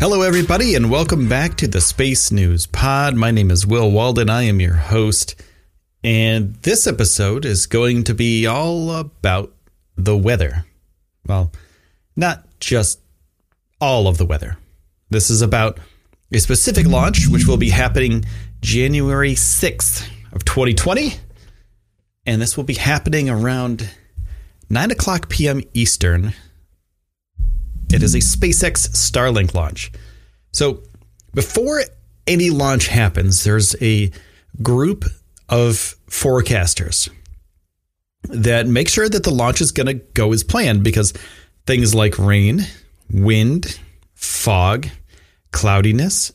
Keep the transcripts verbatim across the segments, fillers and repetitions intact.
Hello, everybody, and welcome back to the Space News Pod. My name is Will Walden. I am your host, and this episode is going to be all about the weather. Well, not just all of the weather. This is about a specific launch, which will be happening January sixth of twenty twenty, and this will be happening around nine o'clock p.m. Eastern. It is a SpaceX Starlink launch. So before any launch happens, there's a group of forecasters that make sure that the launch is going to go as planned, because things like rain, wind, fog, cloudiness,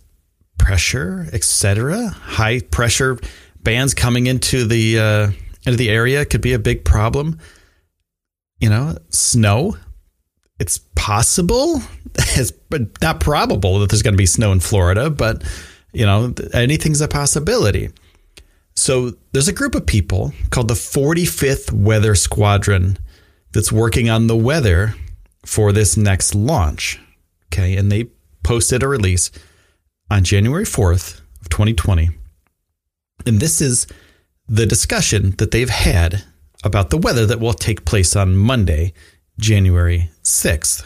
pressure, et cetera, high pressure bands coming into the uh, into the area could be a big problem. You know, snow. It's possible, it's not probable that there's going to be snow in Florida, but, you know, anything's a possibility. So there's a group of people called the forty-fifth Weather Squadron that's working on the weather for this next launch. Okay. And they posted a release on January fourth of twenty twenty. And this is the discussion that they've had about the weather that will take place on Monday, January sixth.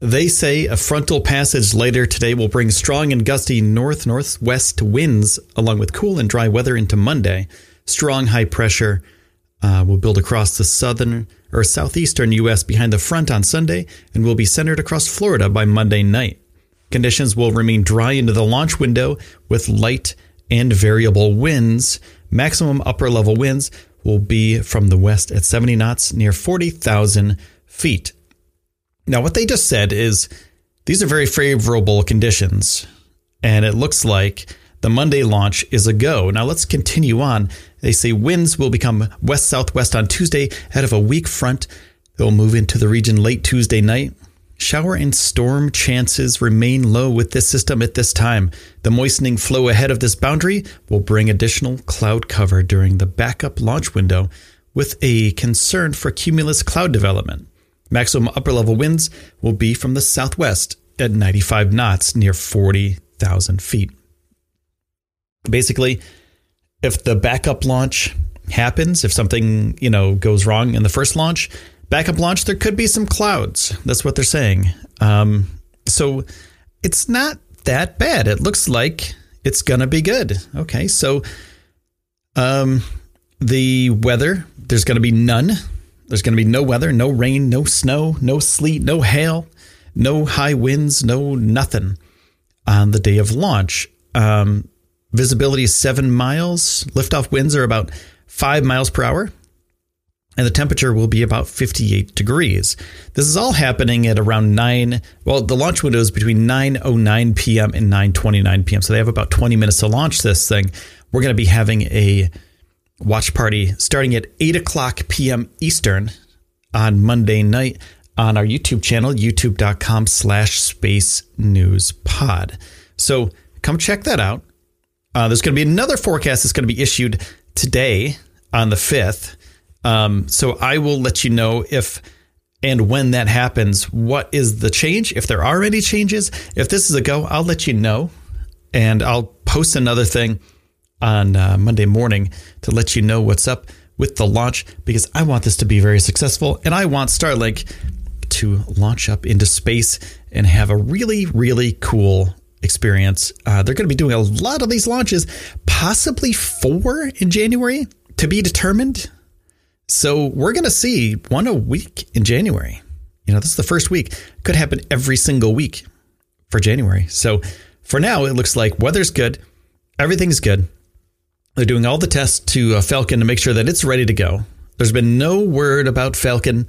They say a frontal passage later today will bring strong and gusty north-northwest winds along with cool and dry weather into Monday. Strong high pressure uh, will build across the southern or southeastern U S behind the front on Sunday and will be centered across Florida by Monday night. Conditions will remain dry into the launch window with light and variable winds. Maximum upper-level winds will be from the west at seventy knots near forty thousand feet. Now, what they just said is these are very favorable conditions, and it looks like the Monday launch is a go. Now, let's continue on. They say winds will become west-southwest on Tuesday ahead of a weak front. They'll move into the region late Tuesday night. Shower and storm chances remain low with this system at this time. The moistening flow ahead of this boundary will bring additional cloud cover during the backup launch window, with a concern for cumulus cloud development. Maximum upper-level winds will be from the southwest at ninety-five knots near forty thousand feet. Basically, if the backup launch happens, if something, you know, goes wrong in the first launch, backup launch, there could be some clouds. That's what they're saying. Um, so it's not that bad. It looks like it's going to be good. Okay, so um, the weather... There's going to be none. There's going to be no weather, no rain, no snow, no sleet, no hail, no high winds, no nothing on the day of launch. Um, visibility is seven miles. Liftoff winds are about five miles per hour. And the temperature will be about fifty-eight degrees. This is all happening at around nine. Well, the launch window is between nine oh nine p.m. and nine twenty-nine p.m. So they have about twenty minutes to launch this thing. We're going to be having a watch party starting at eight o'clock p.m. Eastern on Monday night on our YouTube channel, youtube.com slash space news pod. So come check that out. Uh, there's going to be another forecast that's going to be issued today on the fifth. Um, so I will let you know if and when that happens, what is the change, if there are any changes. If this is a go, I'll let you know, and I'll post another thing on uh, Monday morning to let you know what's up with the launch, because I want this to be very successful, and I want Starlink to launch up into space and have a really, really cool experience. Uh, they're going to be doing a lot of these launches, possibly four in January, to be determined. So we're going to see one a week in January. You know, this is the first week. Could happen every single week for January. So for now, it looks like weather's good. Everything's good. They're doing all the tests to Falcon to make sure that it's ready to go. There's been no word about Falcon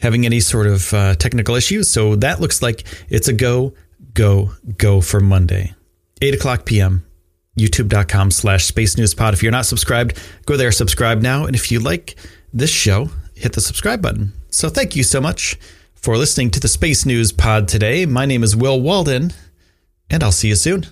having any sort of uh, technical issues. So that looks like it's a go, go, go for Monday, eight o'clock p.m. youtube.com slash space news pod. If you're not subscribed, go there, subscribe now. And if you like this show, hit the subscribe button. So thank you so much for listening to the Space News Pod today. My name is Will Walden, and I'll see you soon.